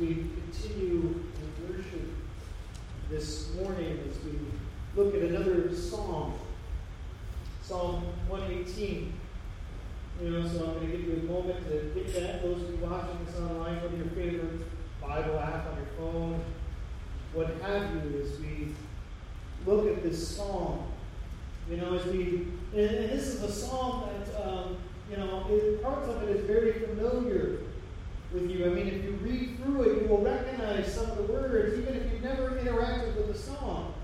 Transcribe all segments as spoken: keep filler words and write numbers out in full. we continue in worship this morning as we look at another psalm, Psalm one eighteen. You know, so I'm going to give you a moment to get that. Those of you watching this online, go to your favorite Bible app on your phone, what have you, as we look at this psalm. You know, as we, and this is a psalm that, um, you know, it, parts of it is very familiar with you. I mean, if you read through it, you will recognize some of the words, even if you've never interacted with the song.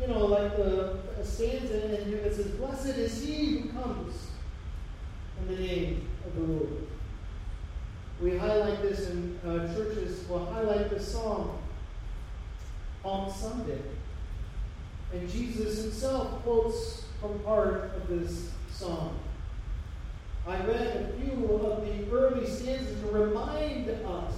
You know, like the a stanza in here that says, "Blessed is he who comes in the name of the Lord." We highlight this in uh, churches. We'll highlight this psalm on Sunday. And Jesus himself quotes from part of this psalm. I read a few of the early stanzas to remind us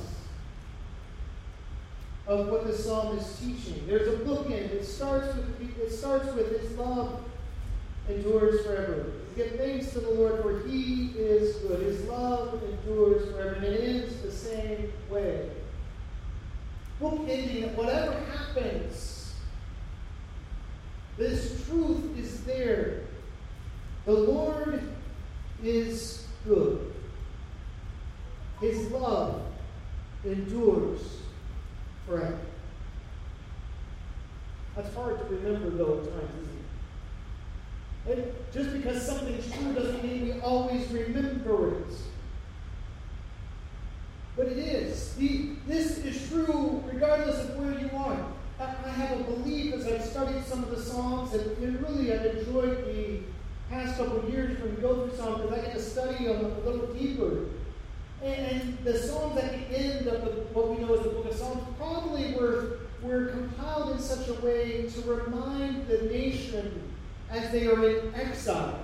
of what the psalm is teaching. There's a bookend. It starts with it starts with his love endures forever. Give thanks to the Lord, for he is good. His love endures forever, and it ends the same way. Bookending that whatever happens, this truth is there. The Lord is good. His love endures forever. That's hard to remember, though, at times, isn't it? And just because something's true doesn't mean we always remember it. But it is. The, this is true regardless of where you are. I, I have a belief, as I've studied some of the Psalms, and, and really I've enjoyed the past couple of years when we go through Psalms, because I get to study them a little deeper. And the Psalms at the end of what we know as the book of Psalms probably were, were compiled in such a way to remind the nation as they are in exile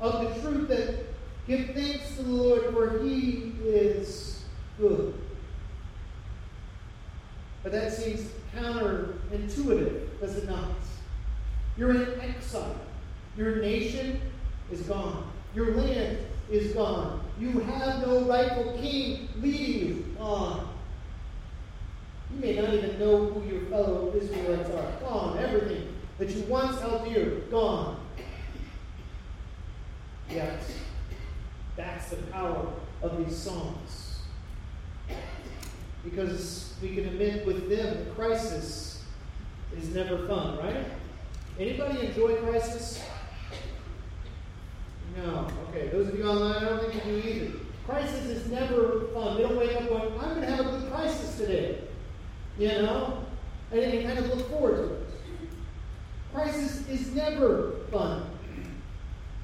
of the truth that give thanks to the Lord, for he is good. But that seems counterintuitive, does it not? You're in exile. Your nation is gone. Your land is gone. You have no rightful king leading you on. You may not even know who your fellow Israelites are. Gone. Everything that you once held dear, gone. Yet, that's the power of these songs. Because we can admit with them, the crisis is never fun, right? Anybody enjoy crisis? No. Okay, those of you online, I don't think you do either. Crisis is never fun. We don't wake up going, I'm going to have a good crisis today. You know? And then you kind of look forward to it. Crisis is never fun.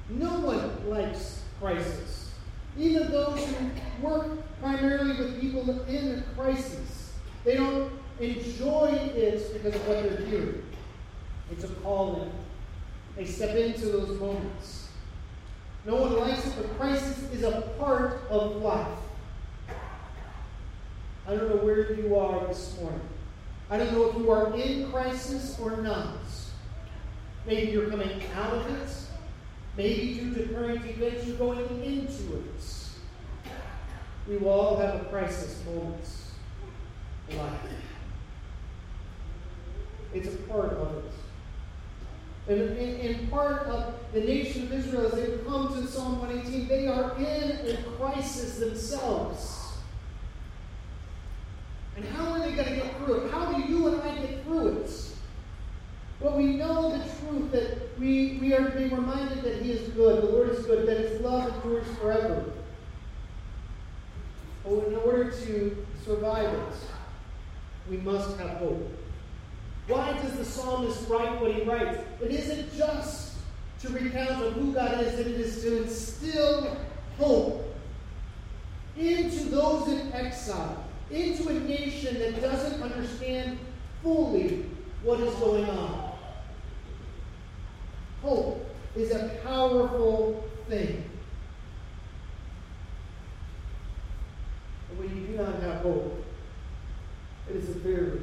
No one likes crisis. Even those who work primarily with people in a crisis, they don't enjoy it because of what they're hearing. It's a calling. They step into those moments. No one likes it, but crisis is a part of life. I don't know where you are this morning. I don't know if you are in crisis or not. Maybe you're coming out of it. Maybe due to current events, you're going into it. We will all have a crisis moment in life. It's a part of it. And, and, and part of the nation of Israel, as they come to Psalm one eighteen, they are in a crisis themselves. And how are they going to get through it? How do you and I get through it? Well, we know the truth that we, we are being reminded that he is good, the Lord is good, that his love endures forever. But in order to survive it, we must have hope. Why does the psalmist write what he writes? It isn't just to recount of who God is, it is to instill hope into those in exile, into a nation that doesn't understand fully what is going on. Hope is a powerful thing. But when you do not have hope, it is a very,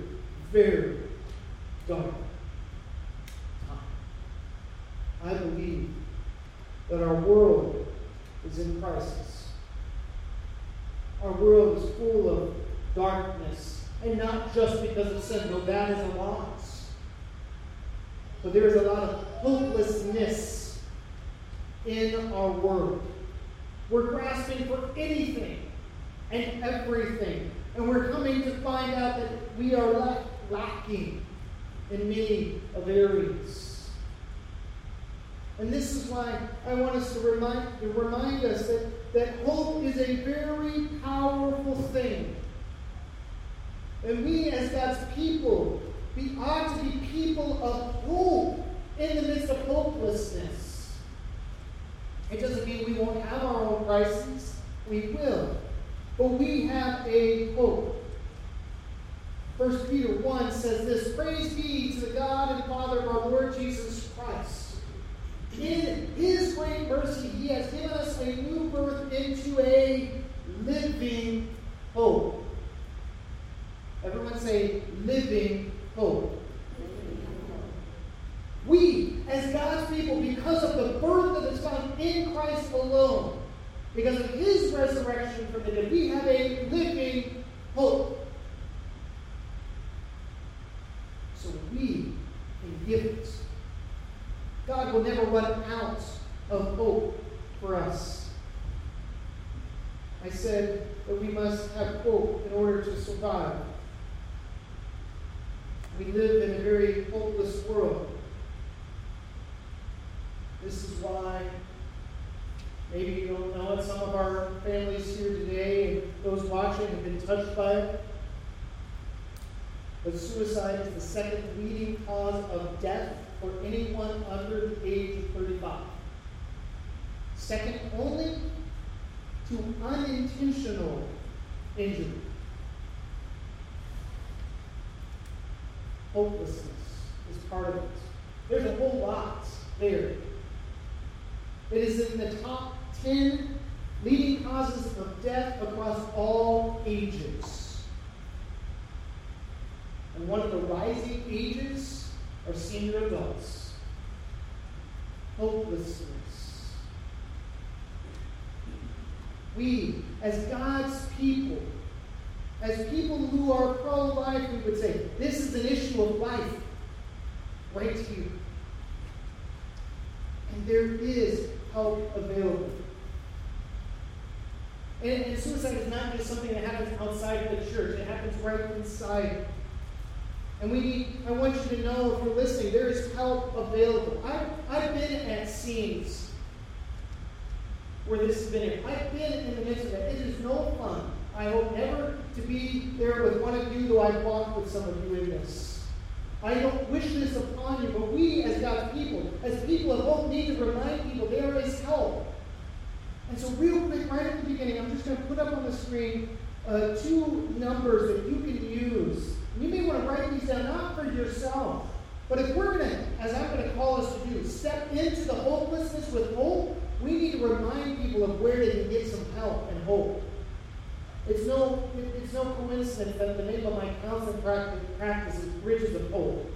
very dark time. I believe that our world is in crisis. Our world is full of darkness, and not just because of sin, though that is a loss. But there is a lot of hopelessness in our world. We're grasping for anything and everything, and we're coming to find out that we are left lacking in many of areas. And this is why I want us to remind, to remind us that, that hope is a very powerful thing. And we as God's people, we ought to be people of hope in the midst of hopelessness. It doesn't mean we won't have our own crises. We will. But we have a hope. First Peter one says this: "Praise be to the God and Father of our Lord Jesus Christ. In His great mercy, He has given us a new birth into a living hope." Everyone say, living hope. We, as God's people, because of the birth that is found in Christ alone, because of His resurrection from the dead, we have a living hope. So we can give it. God will never run out of hope for us. I said that we must have hope in order to survive. We live in a very hopeless world. This is why, maybe you don't know it, some of our families here today and those watching have been touched by it. But suicide is the second leading cause of death for anyone under the age of thirty-five. Second only to unintentional injury. Hopelessness is part of it. There's a whole lot there. It is in the top ten leading causes of death across all ages. And one of the rising ages are senior adults. Hopelessness. We, as God's people, as people who are pro-life, we would say, this is an issue of life right here. And there is help available. And, and suicide is not just something that happens outside of the church. It happens right inside. And we need, I want you to know, if you're listening, there is help available. I've, I've been at scenes where this has been. I've been in the midst of it. It is no fun. I hope never to be there with one of you, though I've walked with some of you in this. I don't wish this upon you, but we as God's people, as people of hope, need to remind people there is help. And so real quick, right at the beginning, I'm just going to put up on the screen uh, two numbers that you can use. You may want to write these down, not for yourself, but if we're going to, as I'm going to call us to do, step into the hopelessness with hope, we need to remind people of where they can get some help and hope. It's no, it's no coincidence that the name of my counseling practice is Bridges of Hope.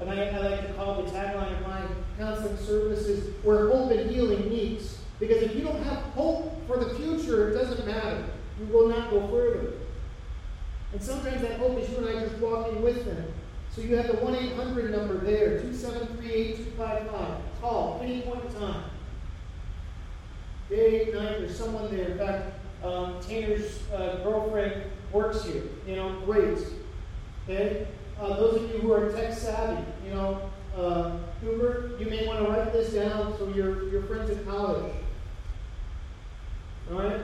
And I, I like to call the tagline of my counseling services, where hope and healing meets. Because if you don't have hope for the future, it doesn't matter. You will not go further. And sometimes that hope is you and I just walking with them. So you have the one eight hundred number there, two seven three, eight two five five. Call any point in time. Day, night, there's someone there. In fact, um, Tanner's uh, girlfriend works here. You know, great. Okay? Uh, those of you who are tech savvy, you know, uh, Uber, you may want to write this down so your, your friends in college. All right?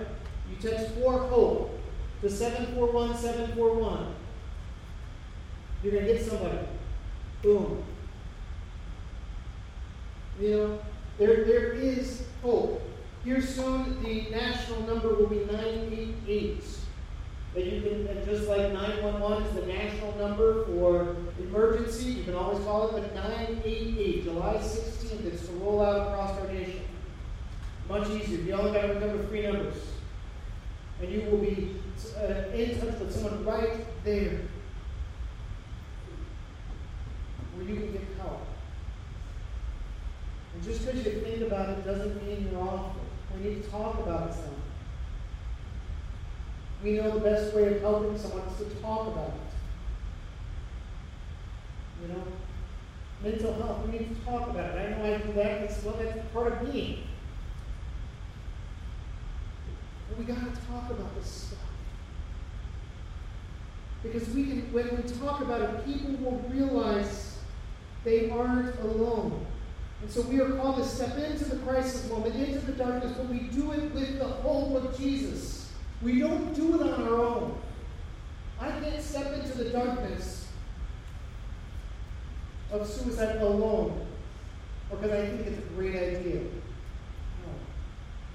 You text for hope. The seven four one seven four one. You're going to get somebody. Boom. You know, there, there is hope. Here soon, the national number will be nine eight eight. That you can, and just like nine one one is the national number for emergency, you can always call it, but nine eight eight, July sixteenth, it's to roll out across our nation. Much easier. You only got to remember three numbers. And you will be uh, in touch with someone right there where you can get help. And just because you think about it doesn't mean you're awful. We need to talk about it some. We know the best way of helping someone is to talk about it. You know, mental health, we need to talk about it. I know I do that, it's, well, that's part of me. But we gotta talk about this stuff. Because we can, when we talk about it, people will realize they aren't alone. And so we are called to step into the crisis moment, into the darkness, but we do it with the hope of Jesus. We don't do it on our own. I can't step into the darkness of suicide alone because I think it's a great idea. No.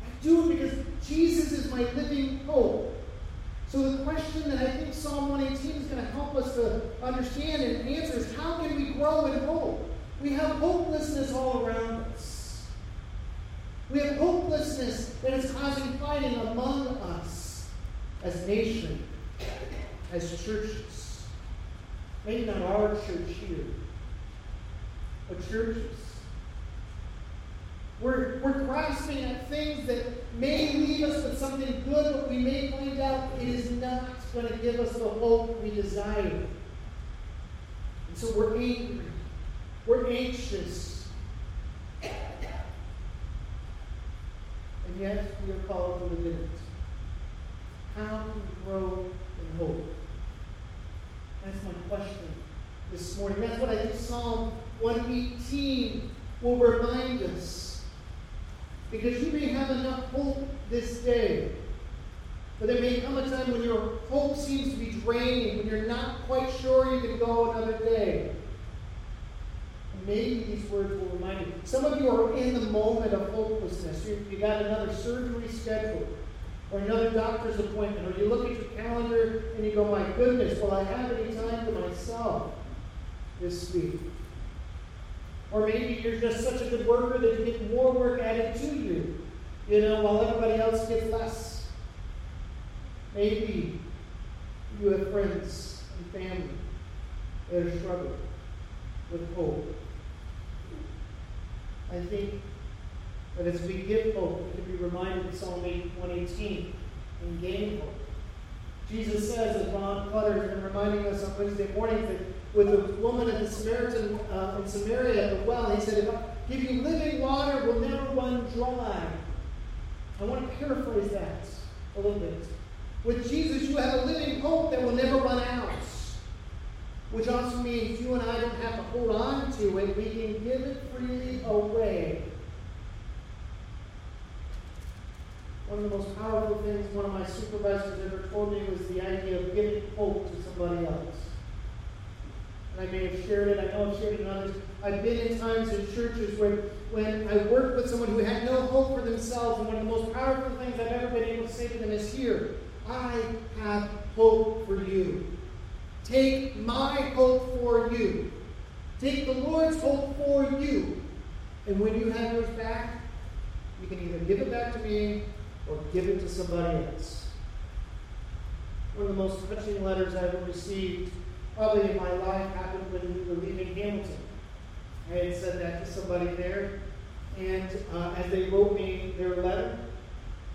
I do it because Jesus is my living hope. So the question that I think Psalm one eighteen is going to help us to understand and answer is, how can we grow in hope? We have hopelessness all around us. We have hopelessness that is causing fighting among us as a nation, as churches. Maybe not our church here, but churches. We're, we're grasping at things that may leave us with something good, but we may find out it is not going to give us the hope we desire. And so we're angry. We're anxious. And yet we are called to live in it. How can we grow in hope? That's my question this morning. That's what I think Psalm one eighteen will remind us. Because you may have enough hope this day, but there may come a time when your hope seems to be draining, when you're not quite sure you can go another day. And maybe these words will remind you. Some of you are in the moment of hopelessness. You, you got another surgery scheduled, or another doctor's appointment, or you look at your calendar and you go, my goodness, will I have any time for myself this week? Or maybe you're just such a good worker that you get more work added to you, you know, while everybody else gets less. Maybe you have friends and family that are struggling with hope. I think that as we give hope, we can be reminded of Psalm one eighteen and gain hope. Jesus says, as Ron Clutter has been reminding us on Wednesday mornings, that with the woman at the Samaritan uh, in Samaria at the well, he said, if I give you living water, will never run dry. I want to paraphrase that a little bit. With Jesus, you have a living hope that will never run out, which also means you and I don't have to hold on to it. We can give it freely away. One of the most powerful things one of my supervisors ever told me was the idea of giving hope to somebody else. I may have shared it, I know I've shared it in others. I've been in times in churches where when I worked with someone who had no hope for themselves, and one of the most powerful things I've ever been able to say to them is here, I have hope for you. Take my hope for you. Take the Lord's hope for you. And when you have yours back, you can either give it back to me or give it to somebody else. One of the most touching letters I've ever received probably in my life happened when we were leaving Hamilton. I had said that to somebody there, and uh, as they wrote me their letter,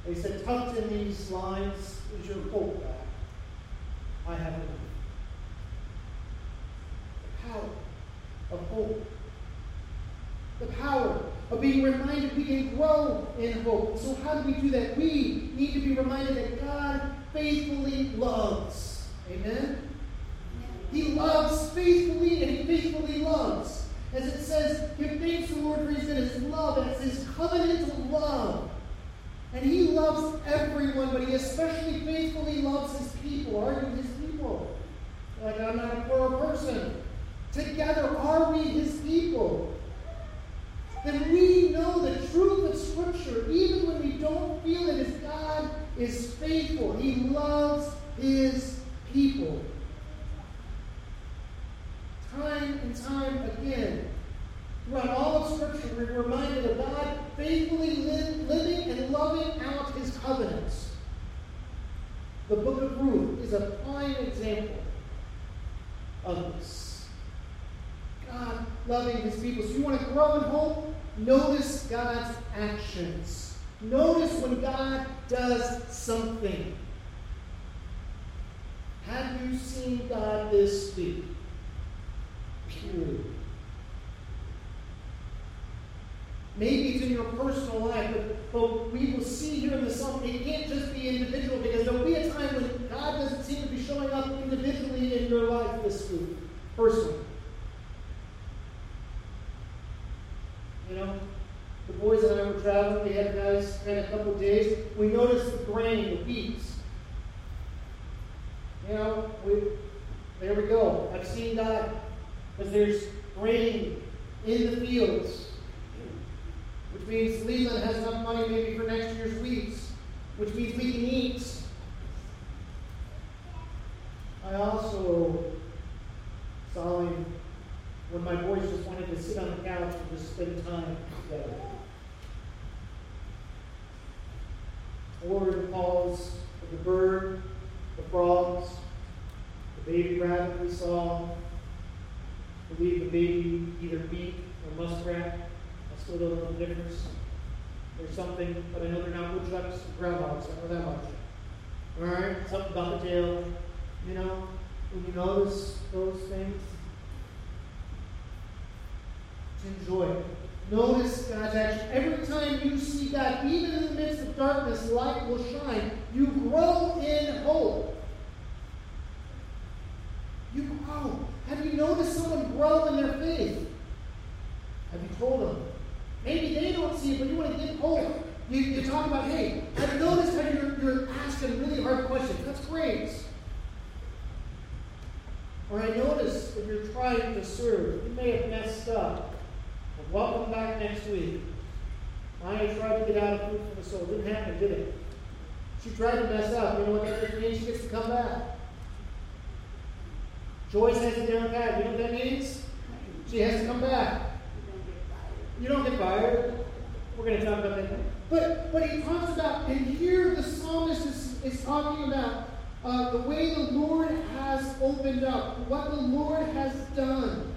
they said, tucked in these lines is your hope back. I have hope. The power of hope. The power of being reminded we can grow in hope. So how do we do that? We need to be reminded that God faithfully loves. Amen? He loves faithfully, and he faithfully loves. As it says, give thanks to the Lord for his goodness, his love, and it's his covenantal love. And he loves everyone, but he especially faithfully loves his people. Are you his people? Like, I'm not a poor person. Together, are we his people? Then we know the truth of Scripture, even when we don't feel it, is God is faithful. He loves his people. Time and time again, throughout all of Scripture, we're reminded of God faithfully li- living and loving out his covenants. The book of Ruth is a fine example of this. God loving his people. So you want to grow in hope? Notice God's actions. Notice when God does something. Have you seen God this speak? Purity. Maybe it's in your personal life, but, but we will see here in the Psalm, it can't just be individual, because there will be a time when God doesn't seem to be showing up individually in your life this week, personally. You know, the boys and I were traveling, we had a nice kind of couple days, we noticed the grain, the beets. You know, we, there we go, I've seen God, because there's grain in the fields. Which means Leland has enough money maybe for next year's weeks, which means we can eat. I also saw him when my boys just wanted to sit on the couch and just spend time together. Or the calls of the bird, the frogs, the baby rabbit we saw. I believe the baby either beak or muskrat. Still don't know the difference. There's something, but I know they're not woodchucks or groundhogs. I know that much. All right, something about the tail. You know, when you notice those things, enjoy it. Notice God's action. Every time you see God, even in the midst of darkness, light will shine. You grow in hope. You grow. Have you noticed someone grow in their faith? Have you told them? Maybe they don't see it, but you want to get hope. You, you talk about, hey, I've noticed how you're, you're asking really hard questions. That's great. Or I notice that you're trying to serve. You may have messed up. But welcome back next week. I tried to get out of food for the soul. It didn't happen, did it? She tried to mess up. You know what that means? She gets to come back. Joyce has it down pat. You know what that means? She has to come back. You don't get fired. We're going to talk about that. But but he talks about, and here the psalmist is, is talking about uh, the way the Lord has opened up, what the Lord has done.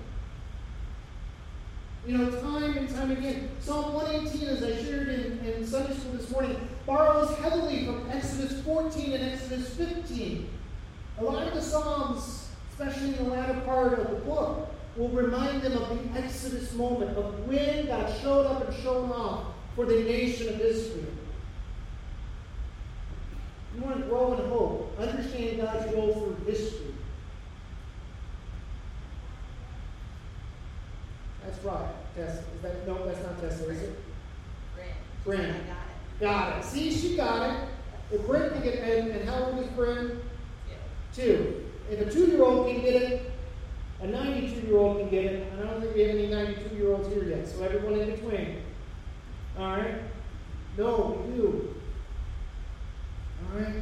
You know, time and time again. Psalm one eighteen, as I shared in, in Sunday school this morning, borrows heavily from Exodus fourteen and Exodus fifteen. A lot of the Psalms, especially in the latter part of the book, will remind them of the Exodus moment, of when God showed up and showed off for the nation of Israel. You want to grow in hope. Understand God's role through history. That's right. Tess, is that, no, that's not Tessa, is it? Grant. Grant. Got it. Got it. See, she got it. Well, Grant can get it, and how old is Grant? Yeah. Two. If a two-year-old can get it, a ninety-two-year-old can get it, and I don't think we have any ninety-two-year-olds here yet, so everyone in between. All right? No, we do. All right?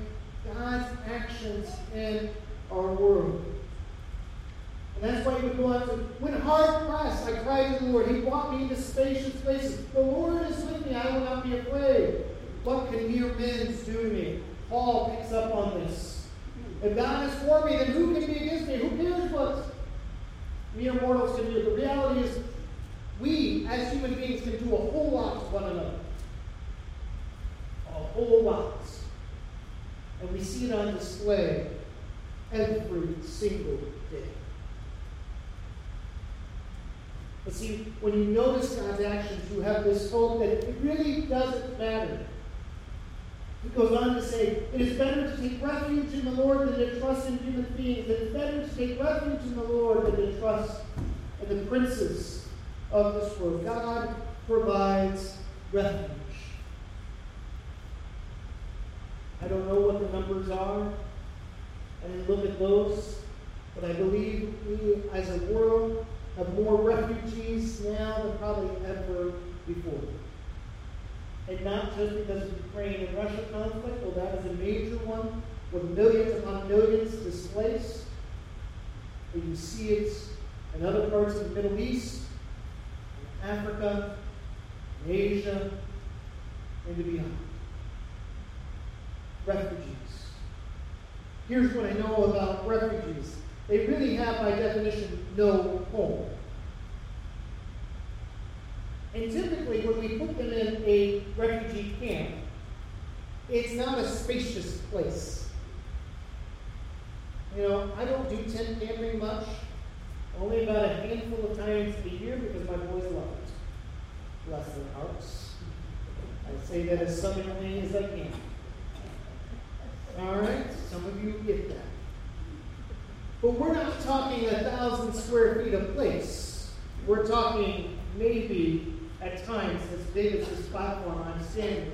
God's actions in our world. And that's why he would go on to, when hard pressed, I cried to the Lord. He brought me into spacious places. The Lord is with me. I will not be afraid. What can mere men do to me? Paul picks up on this. If God is for me, then who can be against me? Who cares what? We are mortals can do. The reality is we, as human beings, can do a whole lot to one another. A whole lot. And we see it on display every single day. But see, when you notice God's actions, you have this hope that it really doesn't matter. He goes on to say, it is better to take refuge in the Lord than to trust in human beings. It is better to take refuge in the Lord than to trust in the princes of this world. God provides refuge. I don't know what the numbers are. I didn't look at those. But I believe we, as a world, have more refugees now than probably ever before. And not just because of Ukraine and Russia conflict, though that is a major one, with millions upon millions displaced. But you see it in other parts of the Middle East, in Africa, in Asia, and beyond. Refugees. Here's what I know about refugees. They really have, by definition, no home. And typically, when we put them in a refugee camp, it's not a spacious place. You know, I don't do tent camping much, only about a handful of times a year because my boys love it. Bless their hearts. I say that as summarily as I can. All right, some of you get that. But we're not talking a thousand square feet of place. We're talking maybe at times as big as this platform I'm standing.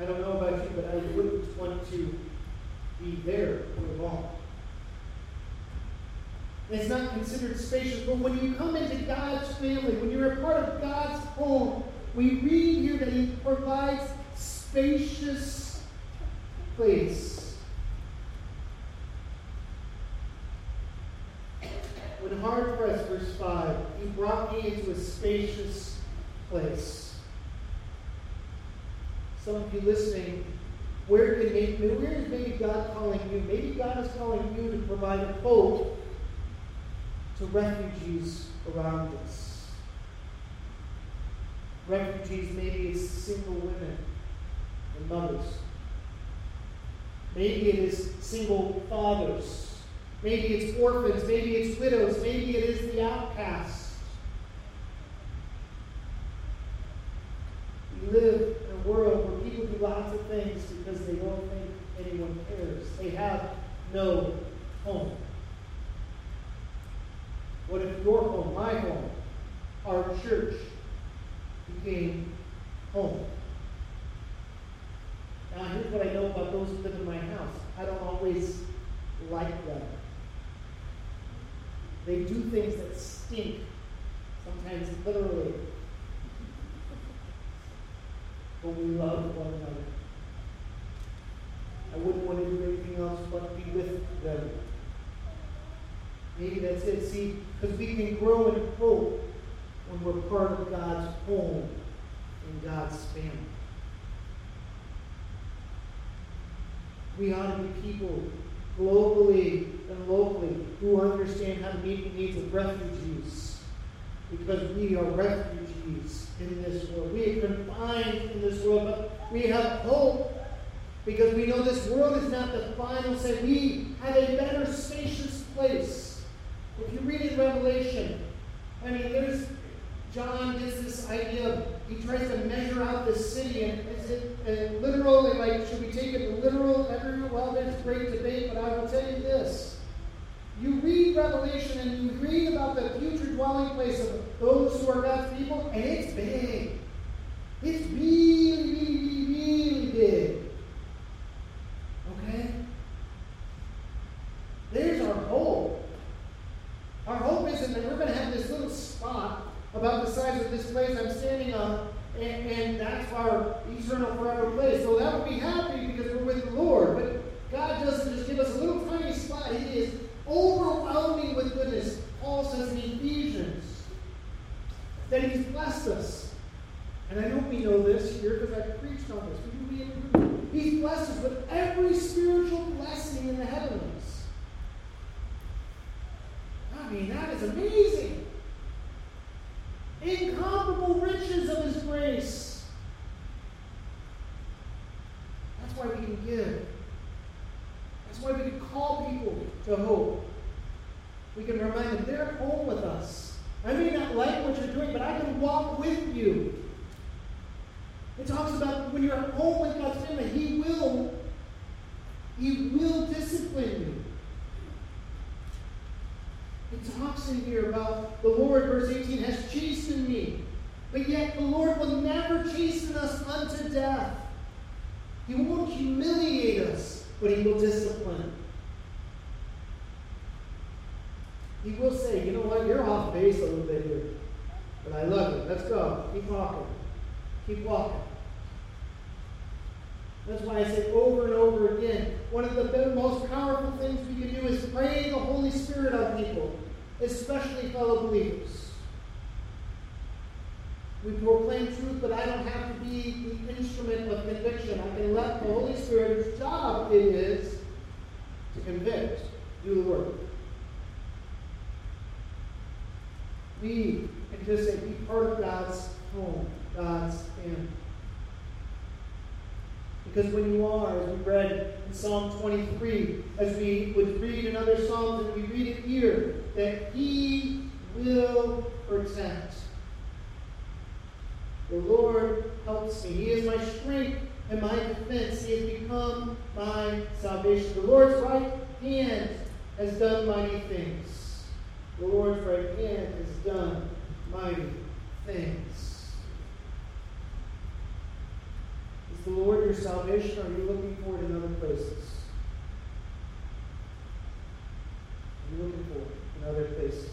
I don't know about you, but I wouldn't want to be there for long. It's not considered spacious, but when you come into God's family, when you're a part of God's home, we read here that He provides spacious place. When hard pressed, verse five, He brought me into a spacious place. Some of you listening, where can maybe where is maybe God calling you? Maybe God is calling you to provide a hope to refugees around us. Refugees, maybe it's single women and mothers. Maybe it is single fathers. Maybe it's orphans. Maybe it's widows. Maybe it is the outcast. We live in a world where people do lots of things because they don't think anyone cares. They have no home. What if your home, my home, our church became home? Now, here's what I know about those who live in my house. I don't always like them. They do things that stink, sometimes literally. But we love one another. I wouldn't want to do anything else but be with them. Maybe that's it, see, because we can grow in hope when we're part of God's home and God's family. We ought to be people globally and locally who understand how to meet the needs of refugees, because we are refugees in this world. We are confined in this world, but we have hope because we know this world is not the final say. We have a better, spacious place. If you read in Revelation, I mean, there's, John gives this idea of, he tries to measure out this city, and is it and literal, and like, should we take it literal? Every, well, that's a great debate, but I will tell you this. You read Revelation, and you read about the future dwelling place of those who are God's people, and it's big. It's really, really, really big. Okay? There's our hope. Our hope isn't that we're going to have this little spot about the size of this place I'm standing on, and, and that's our eternal forever place. So that would be happy because we're with the Lord. But God doesn't just give us a little tiny spot. He is overwhelming with goodness. Paul says in Ephesians that He's blessed us. And I know we know this here because I preached on this. Would you be able to? He's blessed us with every spiritual blessing in the heavens. I mean, that is amazing. Incomparable riches of His grace. That's why we can give. That's why we can call people to hope. We can remind them they're home with us. I may not like what you're doing, but I can walk with you. It talks about when you're at home with God's family, He will, He will discipline you. It talks in here about the Lord, verse eighteen, has chastened me. But yet the Lord will never chasten us unto death. He won't humiliate us, but He will discipline. He will say, you know what, you're off base a little bit here. But I love it. Let's go. Keep walking. Keep walking. That's why I say over and over again, one of the most powerful things we can do is pray the Holy Spirit on people, especially fellow believers. We proclaim truth, but I don't have to be the instrument of conviction. I can let the Holy Spirit, whose job it is to convict, do the work. We can just say, be part of God's home, God's family. Because when you are, as we read in Psalm twenty-three, as we would read in other Psalms, and we read it here, that He will protect. The Lord helps me. He is my strength and my defense. He has become my salvation. The Lord's right hand has done mighty things. The Lord's right hand has done mighty things. Is the Lord your salvation, or are you looking for it in other places? Are you looking for it in other places?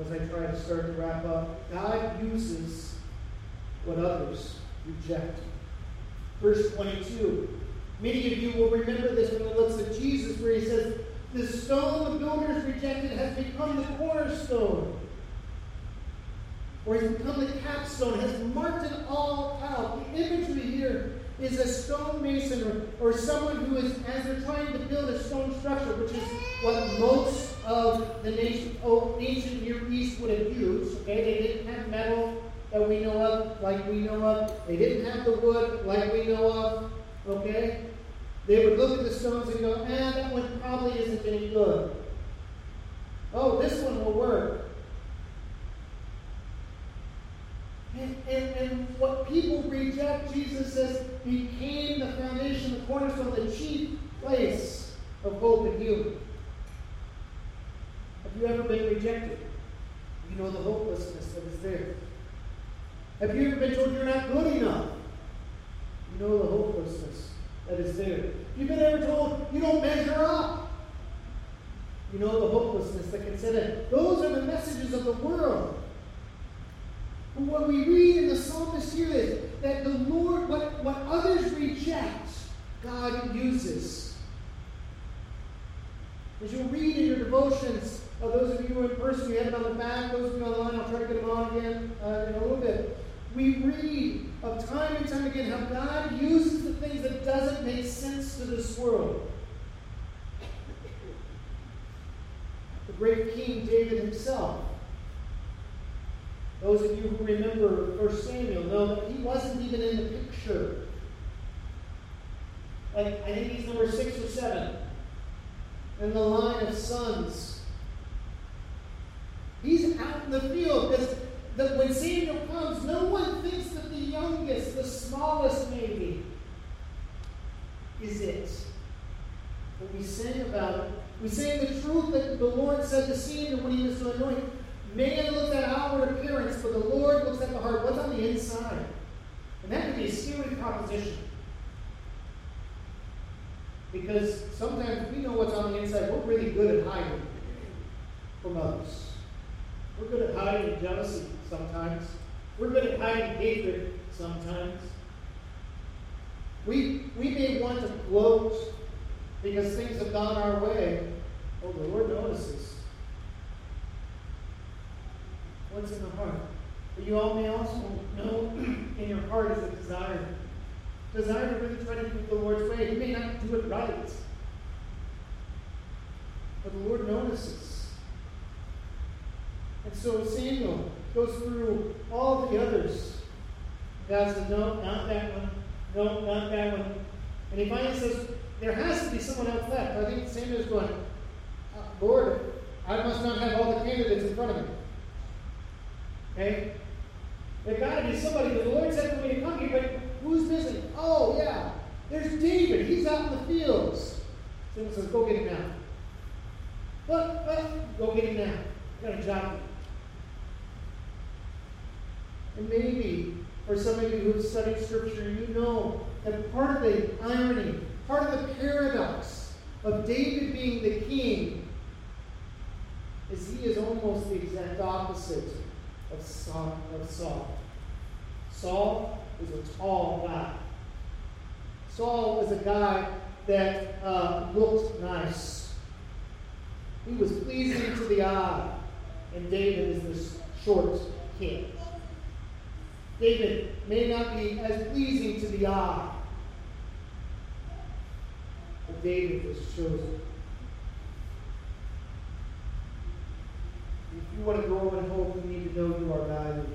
As I try to start to wrap up, God uses what others reject. Verse twenty-two. Many of you will remember this from the lips of Jesus, where he says, "The stone the builders rejected has become the cornerstone," or has become the capstone, has marked it all out. The imagery here is a stonemason, or, or someone who is, as they're trying to build a stone structure, which is what most of the nation, oh, ancient Near East would have used. Okay, they didn't have metal that we know of, like we know of. They didn't have the wood like we know of. Okay? They would look at the stones and go, eh, that one probably isn't any good. Oh, this one will work. And, and, and what people reject, Jesus says, became the foundation, the cornerstone, the chief place of hope and healing. Have you ever been rejected? You know the hopelessness that is there. Have you ever been told you're not good enough? You know the hopelessness that is there. You've been ever told you don't measure up? You know the hopelessness that can set in. Those are the messages of the world. But what we read in the psalmist here is that the Lord, what, what others reject, God uses. As you read in your devotions, uh, those of you who are in person, you have it on the back. Those of you online, I'll try to get them on again uh, in a little bit. We read of time and time again how God uses the things that doesn't make sense to this world. The great King David himself. Those of you who remember First Samuel know that he wasn't even in the picture. Like, I think he's number six or seven in the line of sons. He's out in the field because that when Samuel comes, no one thinks that the youngest, the smallest maybe, is it. But we sang about it. We sang the truth that the Lord said to Samuel when he was so anointed. Man looks at outward appearance, but the Lord looks at the heart. What's on the inside? And that can be a scary proposition. Because sometimes we know what's on the inside. We're really good at hiding from others. We're good at hiding jealousy sometimes. We're good at hiding hatred sometimes. We, we may want to gloat because things have gone our way. Oh, the Lord notices what's in the heart. But you all may also know in your heart is a desire. Desire to really try to do the Lord's way. You may not do it right. But the Lord notices. And so Samuel goes through all the others. God says, no, not that one. No, not that one. And he finally says, there has to be someone else left. I think Samuel's going, Lord, I must not have all the candidates in front of me. Okay? There's got to be somebody. The Lord said for me to come here, but who's missing? Oh, yeah. There's David. He's out in the fields. Samuel says, go get him now. But, but, go get him now. I've got a job to do. And maybe, for some of you who have studied Scripture, you know that part of the irony, part of the paradox of David being the king is he is almost the exact opposite of Saul. Saul is a tall guy. Saul was a guy that uh, looked nice. He was pleasing to the eye. And David is this short king. David may not be as pleasing to the eye, but David was chosen. If you want to grow in hope, you need to know you are valued.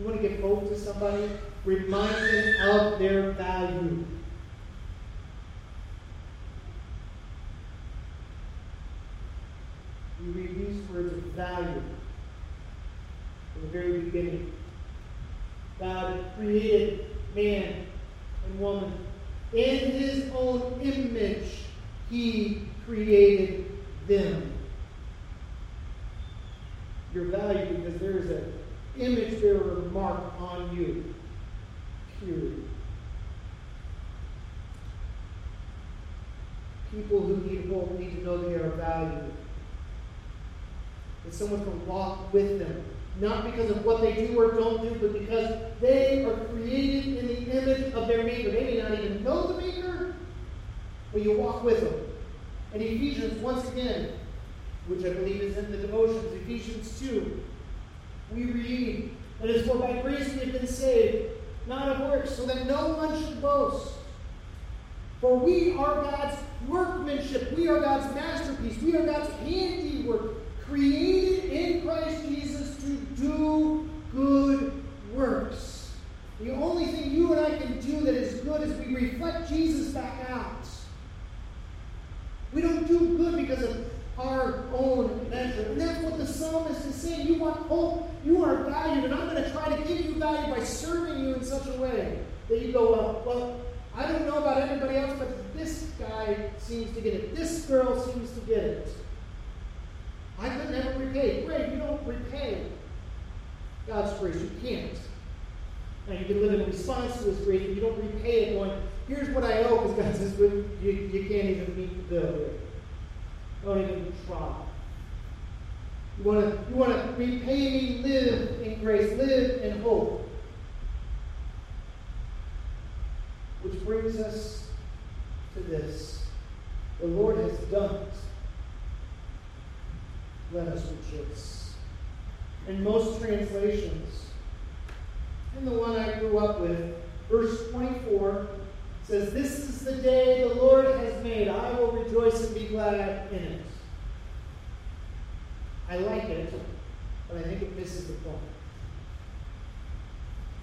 You want to get hope to somebody remind them of their value. We read these words of value from the very beginning. God created man and woman. In his own image, he created them. Your value, because there is an image bearer mark on you. Period. People who need hope need to know they are valued. That someone can walk with them. Not because of what they do or don't do, but because they are created in the image of their Maker. They may not even know the Maker, but you walk with them. And Ephesians, once again, which I believe is in the devotions, Ephesians two, we read, "It is for by grace we have been saved, not of works, so that no one should boast. For we are God's workmanship, we are God's masterpiece, we are God's handiwork, created in Christ Jesus to do good works." The only thing you and I can do that is good is we reflect Jesus back out. We don't do good because of our own measure. And that's what the psalmist is saying. You want hope. You are valued. And I'm going to try to give you value by serving you in such a way that you go, well, well, I don't know about everybody else, but this guy seems to get it. This girl seems to get it. I could never repay. Great, you don't repay God's grace. You can't. Now, you can live in response to His grace, but you don't repay it going, here's what I owe, because God says, you, you can't even meet the bill here. Don't even try. You want to you want to repay me, live in grace, live in hope. Which brings us to this. The Lord has done it. Let us rejoice. In most translations, and the one I grew up with, verse twenty-four says, "This is the day the Lord has made. I will rejoice and be glad in it." I like it, but I think it misses the point.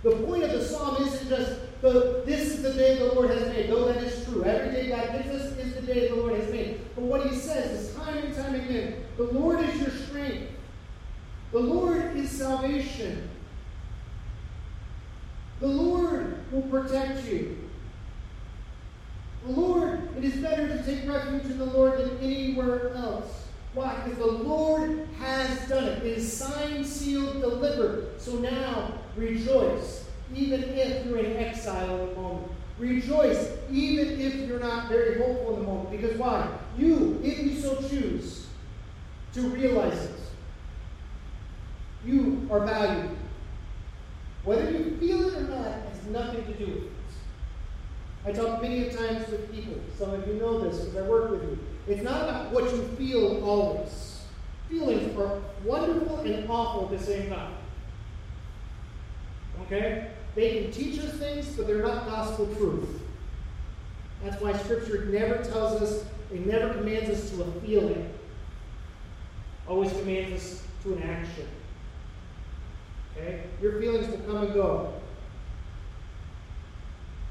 The point of the psalm isn't just, the, this is the day the Lord has made. Though that is true. Every day God gives us is the day the Lord has made. But what he says is time and time again, the Lord is your strength. The Lord is salvation. The Lord will protect you. The Lord, it is better to take refuge in the Lord than anywhere else. Why? Because the Lord has done it. It is signed, sealed, delivered. So now, rejoice, even if you're in exile at the moment. Rejoice, even if you're not very hopeful in the moment. Because why? You, if you so choose to realize it, you are valued. Whether you feel it or not has nothing to do with it. I talk many times with people. Some of you know this because I work with you. It's not about what you feel always. Feelings are wonderful and awful at the same time. Okay? They can teach us things, but they're not gospel truth. That's why Scripture never tells us, it never commands us to a feeling. Always commands us to an action. Okay? Your feelings will come and go.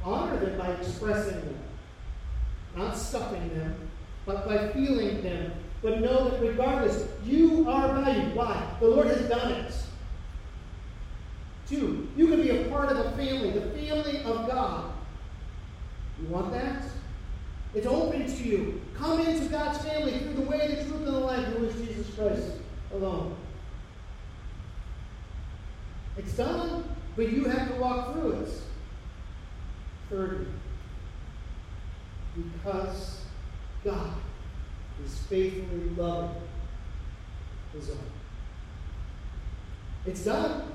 Honor them by expressing them, not stuffing them, but by feeling them. But know that regardless, you are valued. Why? The Lord has done it. Two, you can be a part of a family, the family of God. You want that? It's open to you. Come into God's family through the way, the truth, and the life, who is Jesus Christ alone. It's done, but you have to walk through it. Thirdly, because God is faithfully loving His own. It's done.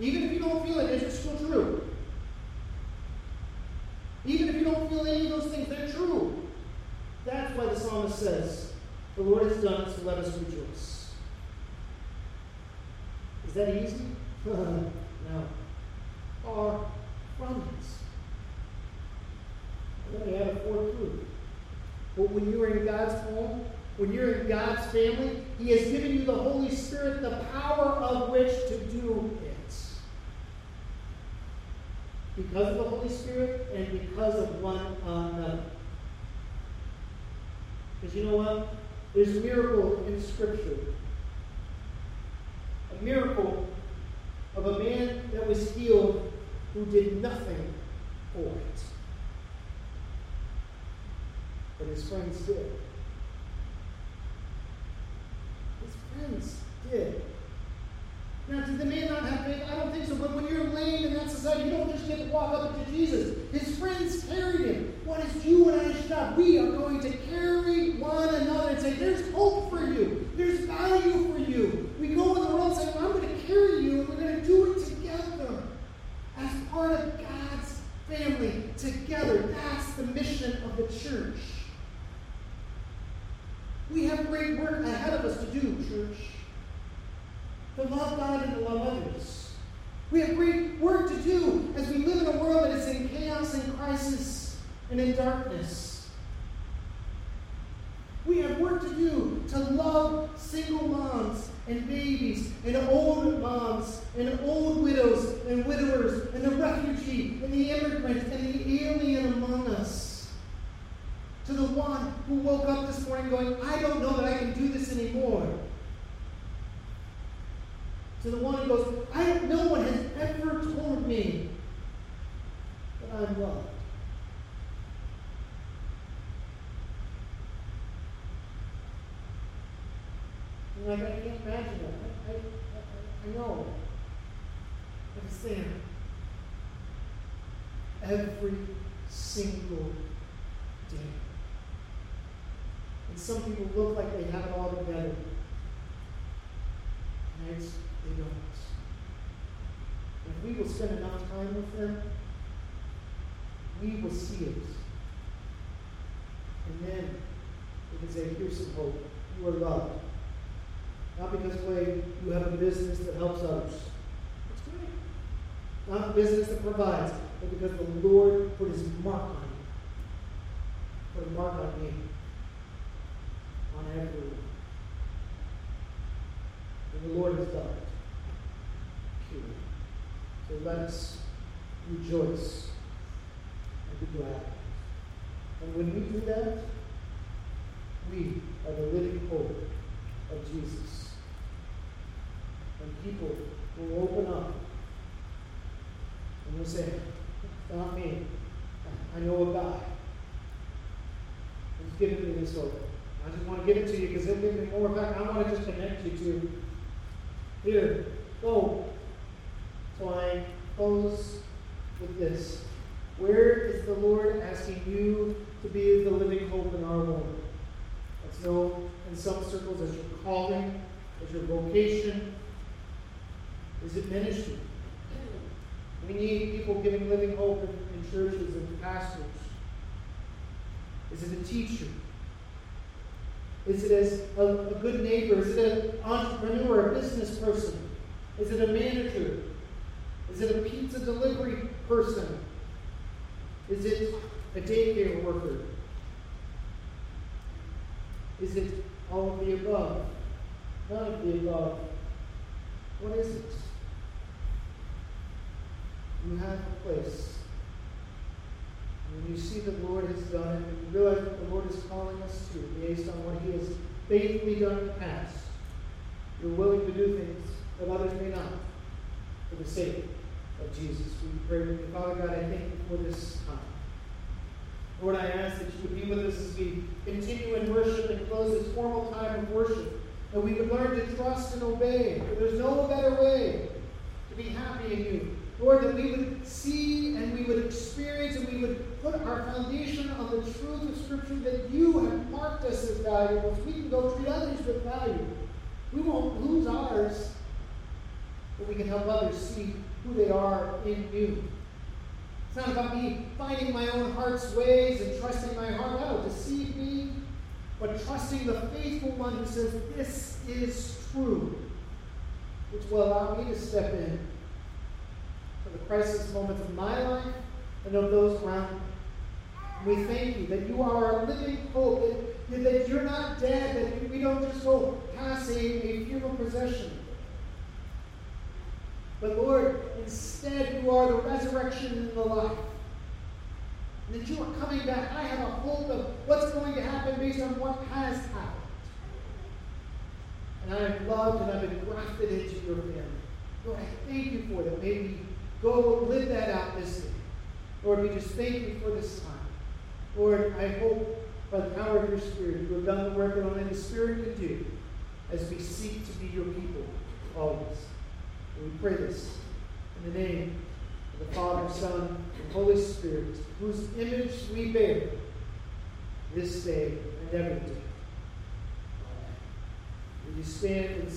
Even if you don't feel it, it's still true. Even if you don't feel any of those things, they're true. That's why the psalmist says, the Lord has done it, so let us rejoice. Is that easy? No. Or promise. I'm going to add a fourth truth. But when you are in God's home, when you're in God's family, He has given you the Holy Spirit, the power of which to do it. because of the Holy Spirit and because of one another. Because you know what? There's a miracle in Scripture. A miracle of a man that was healed who did nothing for it. But his friends did. His friends did. Now, did the man not have faith? I don't think so. But when you're lame in that society, you don't just get to walk up to Jesus. His friends carried him. What is you and I's job? We are going to carry one another and say, there's hope for you. There's value for you. We go in the world saying, well, I'm going to carry you, and we're going to do it together. As part of God's family, together. That's the mission of the church. We have great work ahead of us to do, church. To love God and to love others. We have great work to do as we live in a world that is in chaos and crisis and in darkness. We have work to do to love single moms and babies and old moms and old widows and widowers and the refugee and the immigrant and the alien among us. To the one who woke up this morning going, I don't know that I can do this anymore. To the one who goes, I don't, no one has ever told me that I'm loved. And like, I can't imagine that. I, I, I, I know. But it's there. Every single day. And some people look like they have it all together. And it's they don't. If we will spend enough time with them, we will see it. And then we can say, here's some hope. You are loved. Not because, Clay, you have a business that helps others. That's great. Not a business that provides, but because the Lord put his mark on you. Put a mark on me. On everyone. And the Lord has done it. So let us rejoice and be glad. And when we do that, we are the living hope of Jesus. And people will open up and will say, not me. I know a guy who's given me this hope. I just want to give it to you because it'll give me more. In fact, I want to just connect you to here. Go. So I close with this. Where is the Lord asking you to be the living hope in our world? That's known in some circles as your calling, as your vocation. Is it ministry? We need people giving living hope in, in churches and pastors. Is it a teacher? Is it as a, a good neighbor? Is it an entrepreneur, a business person? Is it a manager? Is it a pizza delivery person? Is it a daycare worker? Is it all of the above? None of the above. What is it? You have a place. When you see the Lord has done it, and you realize that the Lord is calling us to, based on what he has faithfully done in the past, you're willing to do things that others may not, for the sake of Jesus. We pray with you. Father God, I thank you for this time. Lord, I ask that you would be with us as we continue in worship and close this formal time of worship, that we would learn to trust and obey, for there's no better way to be happy in you. Lord, that we would see and we would experience and we would put our foundation on the truth of Scripture, that you have marked us as valuable. We can go treat others with value. We won't lose ours, but we can help others see who they are in you. It's not about me finding my own heart's ways and trusting my heart. That would deceive me, but trusting the faithful one who says, this is true, which will allow me to step in for the crisis moments of my life and of those around me. We thank you that you are our living hope, that, that you're not dead, that we don't just go past a, a funeral procession. But Lord, instead you are the resurrection and the life. And that you are coming back. I have a hold of what's going to happen based on what has happened. And I am loved and I've been grafted into your family. Lord, I thank you for that. May we go live that out this day. Lord, we just thank you for this time. Lord, I hope by the power of your Spirit you have done the work that only the Spirit can do as we seek to be your people always. And we pray this in the name of the Father, Son, and Holy Spirit, whose image we bear this day and every day. Will you stand and